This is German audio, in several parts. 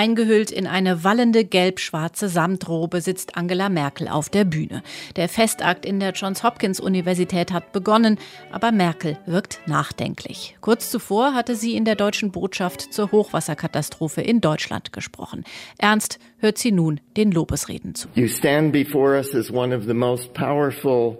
Eingehüllt in eine wallende gelb-schwarze Samtrobe sitzt Angela Merkel auf der Bühne. Der Festakt in der Johns Hopkins Universität hat begonnen, aber Merkel wirkt nachdenklich. Kurz zuvor hatte sie in der Deutschen Botschaft zur Hochwasserkatastrophe in Deutschland gesprochen. Ernst hört sie nun den Lobesreden zu. You stand before us as one of the most powerful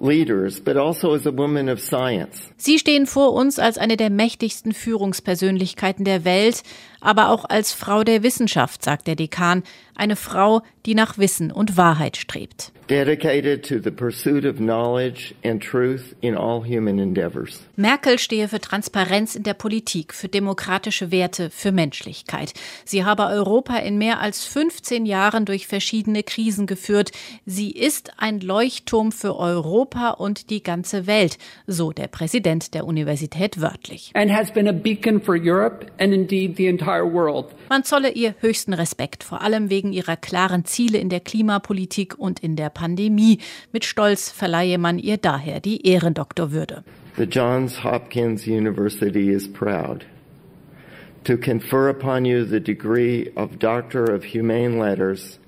leaders, but also as a woman of science. Sie stehen vor uns als eine der mächtigsten Führungspersönlichkeiten der Welt, aber auch als Frau der Wissenschaft, sagt der Dekan, eine Frau, die nach Wissen und Wahrheit strebt. Dedicated to the pursuit of knowledge and truth in all human endeavors. Merkel stehe für Transparenz in der Politik, für demokratische Werte, für Menschlichkeit. Sie habe Europa in mehr als 15 Jahren durch verschiedene Krisen geführt. Sie ist ein Leuchtturm für Europa und die ganze Welt, so der Präsident der Universität wörtlich. And has been a beacon for Europe and indeed the entire Man zolle ihr höchsten Respekt, vor allem wegen ihrer klaren Ziele in der Klimapolitik und in der Pandemie. Mit Stolz verleihe man ihr daher die Ehrendoktorwürde. The Johns Hopkins University is proud to confer upon you the degree of Doctor of Humane Letters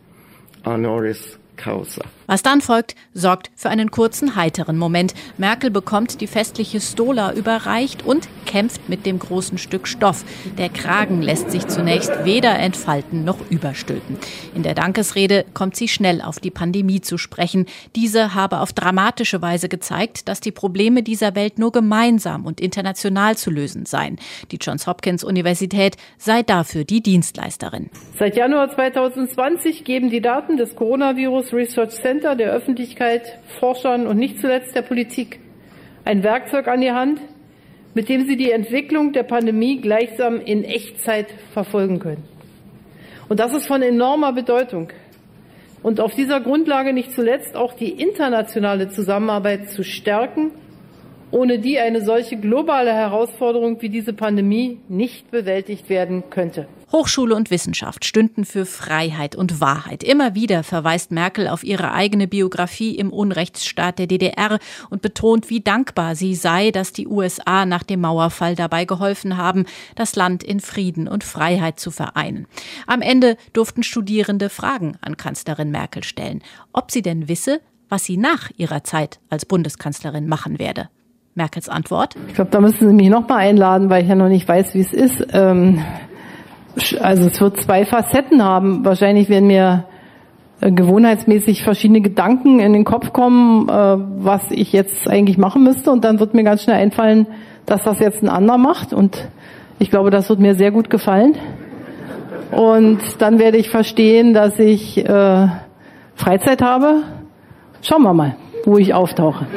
honoris causa. Was dann folgt, sorgt für einen kurzen, heiteren Moment. Merkel bekommt die festliche Stola überreicht und kämpft mit dem großen Stück Stoff. Der Kragen lässt sich zunächst weder entfalten noch überstülpen. In der Dankesrede kommt sie schnell auf die Pandemie zu sprechen. Diese habe auf dramatische Weise gezeigt, dass die Probleme dieser Welt nur gemeinsam und international zu lösen seien. Die Johns Hopkins Universität sei dafür die Dienstleisterin. Seit Januar 2020 geben die Daten des Coronavirus Research Center der Öffentlichkeit, Forschern und nicht zuletzt der Politik ein Werkzeug an die Hand, mit dem sie die Entwicklung der Pandemie gleichsam in Echtzeit verfolgen können. Und das ist von enormer Bedeutung. Und auf dieser Grundlage nicht zuletzt auch die internationale Zusammenarbeit zu stärken, ohne die eine solche globale Herausforderung wie diese Pandemie nicht bewältigt werden könnte. Hochschule und Wissenschaft stünden für Freiheit und Wahrheit. Immer wieder verweist Merkel auf ihre eigene Biografie im Unrechtsstaat der DDR und betont, wie dankbar sie sei, dass die USA nach dem Mauerfall dabei geholfen haben, das Land in Frieden und Freiheit zu vereinen. Am Ende durften Studierende Fragen an Kanzlerin Merkel stellen, ob sie denn wisse, was sie nach ihrer Zeit als Bundeskanzlerin machen werde. Merkels Antwort? Ich glaube, da müssen Sie mich nochmal einladen, weil ich ja noch nicht weiß, wie es ist. Also es wird zwei Facetten haben. Wahrscheinlich werden mir gewohnheitsmäßig verschiedene Gedanken in den Kopf kommen, was ich jetzt eigentlich machen müsste. Und dann wird mir ganz schnell einfallen, dass das jetzt ein anderer macht. Und ich glaube, das wird mir sehr gut gefallen. Und dann werde ich verstehen, dass ich Freizeit habe. Schauen wir mal, wo ich auftauche.